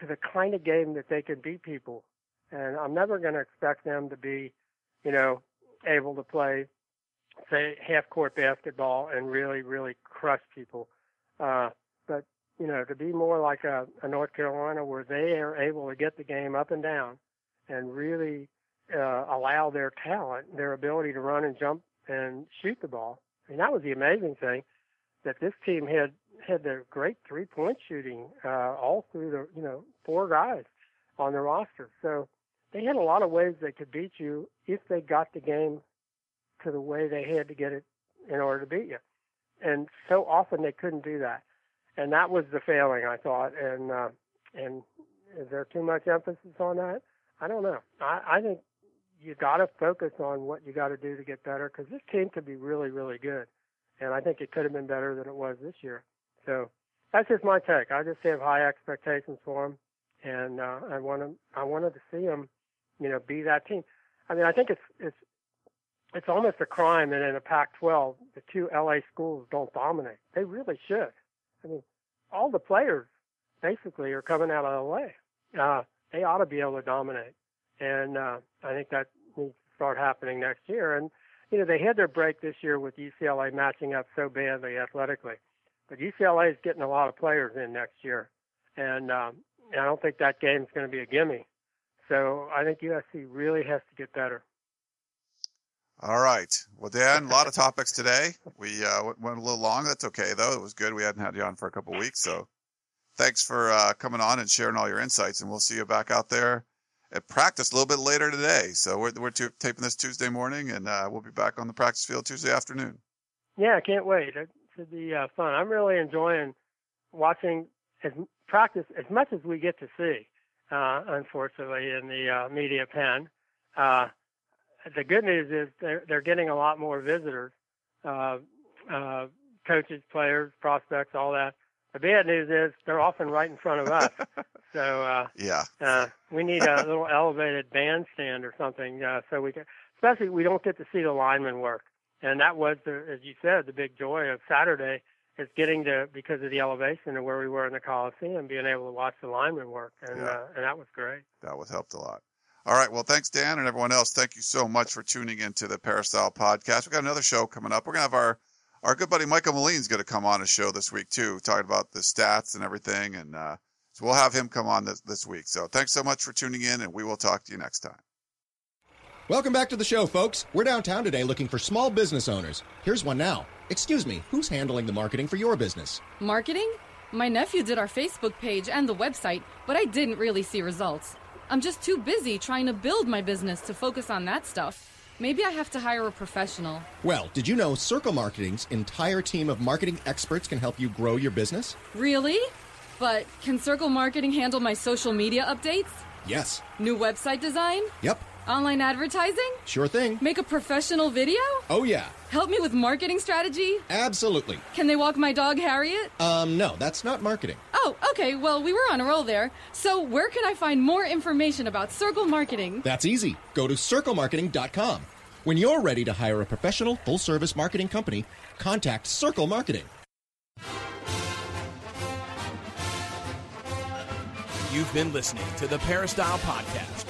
to the kind of game that they can beat people. And I'm never going to expect them to be, able to play, say, half-court basketball and really, really crush people. But to be more like a North Carolina, where they are able to get the game up and down and really allow their talent, their ability to run and jump and shoot the ball. I mean, that was the amazing thing, that this team had their great three-point shooting all through the, four guys on their roster. So they had a lot of ways they could beat you if they got the game to the way they had to get it in order to beat you. And so often they couldn't do that. And that was the failing, I thought. And is there too much emphasis on that? I don't know. I think you got to focus on what you got to do to get better, because this team could be really, really good. And I think it could have been better than it was this year. So that's just my take. I just have high expectations for them, and I wanted to see them, be that team. I mean, I think it's almost a crime that in a Pac-12 the two LA schools don't dominate. They really should. I mean, all the players basically are coming out of LA. They ought to be able to dominate, and I think that needs to start happening next year. And they had their break this year with UCLA matching up so badly athletically. But UCLA is getting a lot of players in next year, and I don't think that game is going to be a gimme. So I think USC really has to get better. All right. Well, Dan, a lot of topics today. We went a little long. That's okay, though. It was good. We hadn't had you on for a couple of weeks. So thanks for coming on and sharing all your insights, and we'll see you back out there at practice a little bit later today. So we're taping this Tuesday morning, and we'll be back on the practice field Tuesday afternoon. Yeah, I can't wait. It should be fun. I'm really enjoying watching practice as much as we get to see, unfortunately, in the media pen. The good news is they're getting a lot more visitors, coaches, players, prospects, all that. The bad news is they're often right in front of us. So we need a little elevated bandstand or something, so we can. Especially we don't get to see the linemen work, and that was, as you said, the big joy of Saturday is getting to, because of the elevation of where we were in the Coliseum, being able to watch the linemen work, and that was great. That was helped a lot. All right. Well, thanks, Dan, and everyone else. Thank you so much for tuning into the Peristyle Podcast. We've got another show coming up. We're going to have our good buddy Michael Moline's going to come on a show this week, too, talking about the stats and everything. And so we'll have him come on this week. So thanks so much for tuning in, and we will talk to you next time. Welcome back to the show, folks. We're downtown today looking for small business owners. Here's one now. Excuse me, who's handling the marketing for your business? Marketing? My nephew did our Facebook page and the website, but I didn't really see results. I'm just too busy trying to build my business to focus on that stuff. Maybe I have to hire a professional. Well, did you know Circle Marketing's entire team of marketing experts can help you grow your business? Really? But can Circle Marketing handle my social media updates? Yes. New website design? Yep. Online advertising? Sure thing. Make a professional video? Oh, yeah. Help me with marketing strategy? Absolutely. Can they walk my dog, Harriet? No, that's not marketing. Oh, okay. Well, we were on a roll there. So where can I find more information about Circle Marketing? That's easy. Go to circlemarketing.com. When you're ready to hire a professional, full-service marketing company, contact Circle Marketing. You've been listening to the Peristyle Podcast,